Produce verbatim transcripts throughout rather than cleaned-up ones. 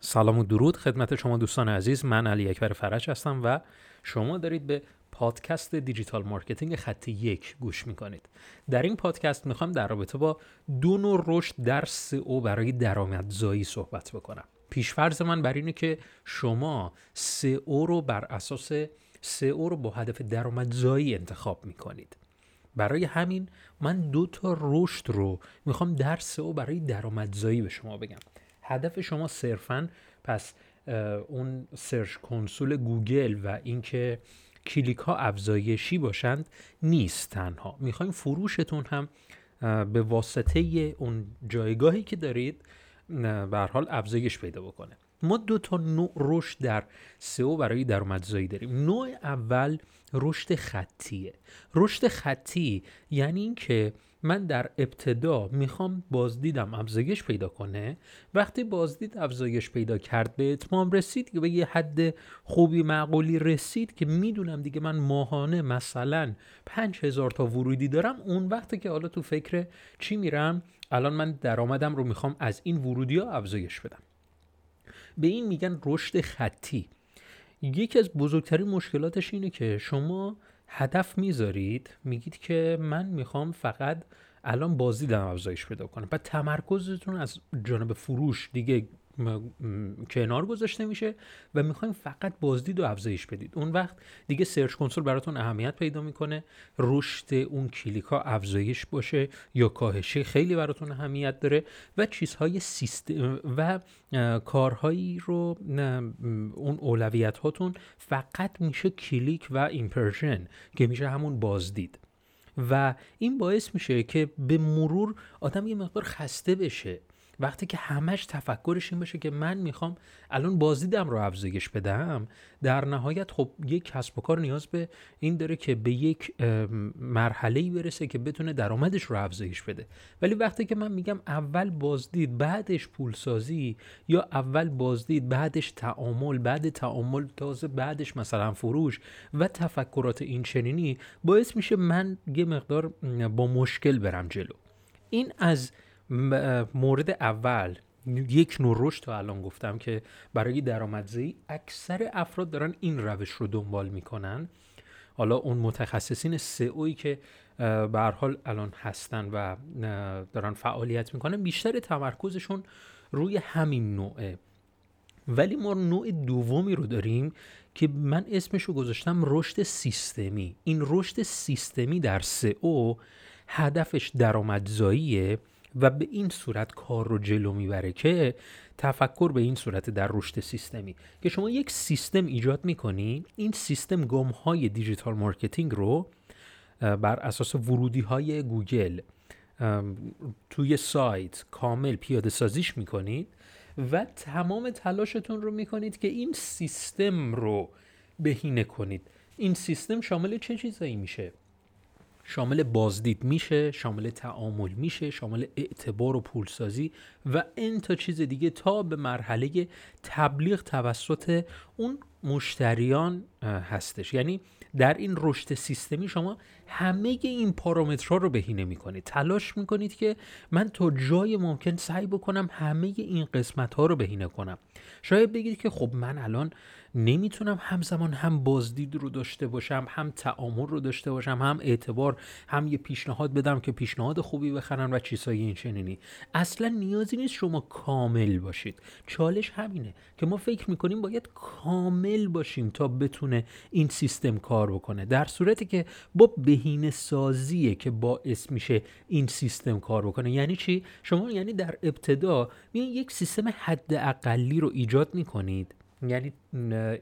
سلام و درود خدمت شما دوستان عزیز. من علی اکبر فرج هستم و شما دارید به پادکست دیجیتال مارکتینگ خط یک گوش میکنید. در این پادکست میخوام در رابطه با دو نوع رشد در سئو برای درآمدزایی صحبت بکنم. پیشفرض من بر اینه که شما سئو رو بر اساس سئو رو با هدف درآمدزایی انتخاب میکنید. برای همین من دو تا رشد رو میخوام در سئو برای درآمدزایی به شما بگم. هدف شما صرفاً پس اون سرچ کنسول گوگل و اینکه کلیک ها افزایشی باشند نیست، تنها میخوایم فروشتون هم به واسطه اون جایگاهی که دارید به هر حال افزایش پیدا بکنه. ما دو تا نوع رشد در سئو برای درآمدزایی داریم. نوع اول رشد خطیه. رشد خطی یعنی اینکه من در ابتدا میخوام بازدیدم افزایش پیدا کنه. وقتی بازدید افزایش پیدا کرد، به اتمام رسید که به یه حد خوبی معقولی رسید که میدونم دیگه من ماهانه مثلا پنج هزار تا ورودی دارم، اون وقتی که حالا تو فکر چی میرم، الان من درآمدم رو میخوام از این ورودی ها افزایش بدم. به این میگن رشد خطی. یکی از بزرگترین مشکلاتش اینه که شما هدف میذارید، میگید که من میخوام فقط الان بازدیدم افزایش پیدا کنم، بعد تمرکزتون از جانب فروش دیگه م... م... کنار گذاشته میشه و میخوایم فقط بازدید و افزایش بدید. اون وقت دیگه سرچ کنسول براتون اهمیت پیدا میکنه، رشد اون کلیک ها افزایش باشه یا کاهشی خیلی براتون اهمیت داره و چیزهای سیستم و کارهایی رو اون اولویت هاتون فقط میشه کلیک و ایمپرشن که میشه همون بازدید و این باعث میشه که به مرور آدم یه مقدار خسته بشه. وقتی که همش تفکرش این باشه که من میخوام الان بازدیدم رو افزایش بدم، در نهایت خب یک کسب و کار نیاز به این داره که به یک مرحله‌ای برسه که بتونه درآمدش رو افزایش بده. ولی وقتی که من میگم اول بازدید بعدش پولسازی یا اول بازدید بعدش تعامل، بعد تعامل تازه بعدش مثلا فروش و تفکرات این چنینی، باعث میشه من یه مقدار با مشکل برم جلو. این از مورد اول، یک نوع رشد تا الان گفتم که برای درآمدزایی اکثر افراد دارن این روش رو دنبال میکنن. حالا اون متخصصین سئویی که به هر حال الان هستن و دارن فعالیت میکنن بیشتر تمرکزشون روی همین نوعه. ولی ما نوع دومی رو داریم که من اسمش رو گذاشتم رشد سیستمی. این رشد سیستمی در سئو هدفش درآمدزاییه و به این صورت کار رو جلو میبره که تفکر به این صورت در رشد سیستمی که شما یک سیستم ایجاد میکنی. این سیستم گام‌های دیجیتال مارکتینگ رو بر اساس ورودی‌های گوگل توی سایت کامل پیاده سازیش میکنید و تمام تلاشتون رو میکنید که این سیستم رو بهینه کنید. این سیستم شامل چه چیزایی میشه؟ شامل بازدید میشه، شامل تعامل میشه، شامل اعتبار و پولسازی و این تا چیز دیگه تا به مرحله تبلیغ توسط اون مشتریان هستش. یعنی در این رشد سیستمی شما همه این پارامترها رو بهینه میکنید. تلاش میکنید که من تا جای ممکن سعی بکنم همه این قسمت ها رو بهینه کنم. شاید بگید که خب من الان نمیتونم همزمان هم بازدید رو داشته باشم، هم تعامل رو داشته باشم، هم اعتبار، هم یه پیشنهاد بدم که پیشنهاد خوبی بخرن و چیزهای این چنینی. اصلا نیازی نیست شما کامل باشید. چالش همینه که ما فکر میکنیم باید کامل باشیم تا بتونه این سیستم کار بکنه، در صورتی که با بهینه سازیه که باعث میشه این سیستم کار بکنه. یعنی چی؟ شما یعنی در ابتدا میان یک سیستم حداقلی رو ایجاد میکنید، یعنی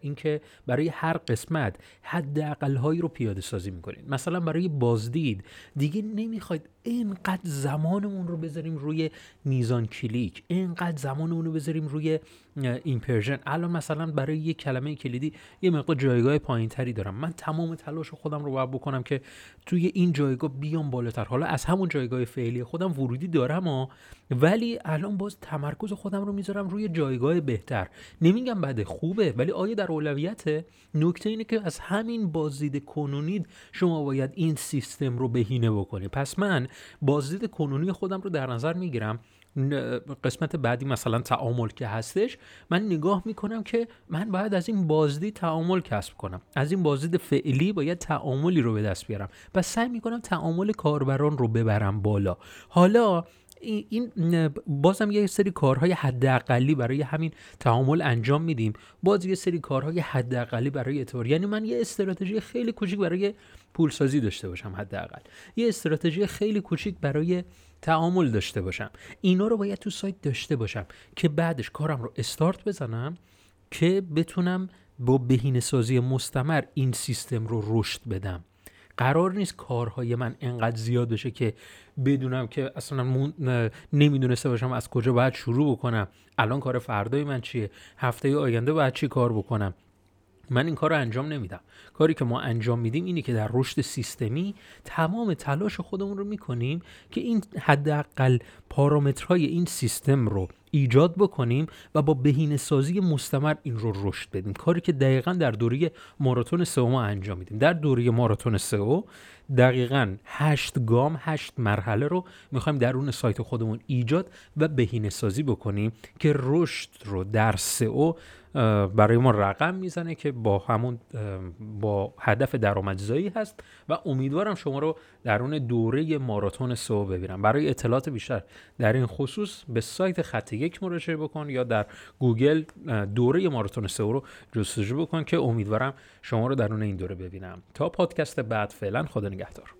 اینکه برای هر قسمت حداقل هایی رو پیاده سازی میکنید. مثلا برای بازدید دیگه نمیخواید اینقدر زمانمون رو بذاریم روی میزان کلیک، اینقدر زمانمون رو بذاریم روی ایمپرژن. الان مثلا برای یک کلمه کلیدی یه مقدار جایگاه پایین تری دارم، من تمام تلاش خودم رو باید بکنم که توی این جایگاه بیام بالاتر. حالا از همون جایگاه فعلی خودم ورودی دارم و ولی الان باز تمرکز خودم رو میذارم روی جایگاه بهتر. نمیگم بده، خوبه، ولی آیا در اولویته؟ نکته اینه که از همین بازدید کنونی شما باید این سیستم رو بهینه بکنید. پس من بازدید کنونی خودم رو در نظر میگیرم قسمت بعدی مثلا تعامل که هستش، من نگاه میکنم که من باید از این بازدید تعامل کسب کنم، از این بازدید فعلی باید تعاملی رو به دست بیارم، پس سعی میکنم تعامل کاربران رو ببرم بالا. حالا این بازم یه سری کارهای حداقلی برای همین تعامل انجام میدیم، باز یه سری کارهای حداقلی برای اعتبار، یعنی من یه استراتژی خیلی کوچیک برای پولسازی داشته باشم، حداقل یه استراتژی خیلی کوچیک برای تعامل داشته باشم. اینا رو باید تو سایت داشته باشم که بعدش کارم رو استارت بزنم که بتونم با بهینه‌سازی مستمر این سیستم رو رشد بدم. قرار نیست کارهای من انقدر زیاد بشه که بدونم که اصلا نمیدونسته باشم از کجا باید شروع بکنم، الان کار فردای من چیه، هفته آینده باید چی کار بکنم. من این کار رو انجام نمیدم. کاری که ما انجام میدیم اینه که در رشد سیستمی تمام تلاش خودمون رو میکنیم که این حداقل پارامترهای این سیستم رو ایجاد بکنیم و با بهینه‌سازی مستمر این رو رشد بدیم. کاری که دقیقاً در دوره ماراتون سئو ما انجام میدیم. در دوره ماراتون سئو دقیقاً هشت گام، هشت مرحله رو میخوایم درون سایت خودمون ایجاد و بهینه‌سازی بکنیم که رشد رو در سئو برای ما رقم میزنه که با همون با هدف درآمدزایی هست و امیدوارم شما رو درون دوره ماراتون سئو ببینم. برای اطلاعات بیشتر در این خصوص به سایت خط یک مراجعه بکن یا در گوگل دوره ماراتون سئو رو جستجو بکن که امیدوارم شما رو درون این دوره ببینم. تا پادکست بعد، فعلا خدا نگهدار.